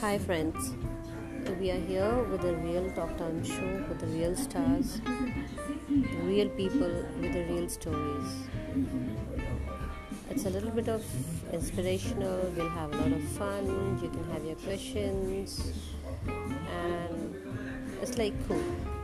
Hi friends, we are here with a real talk time show with the real stars, the real people with the real stories. It's a little bit of inspirational, we'll have a lot of fun, you can have your questions and it's like cool.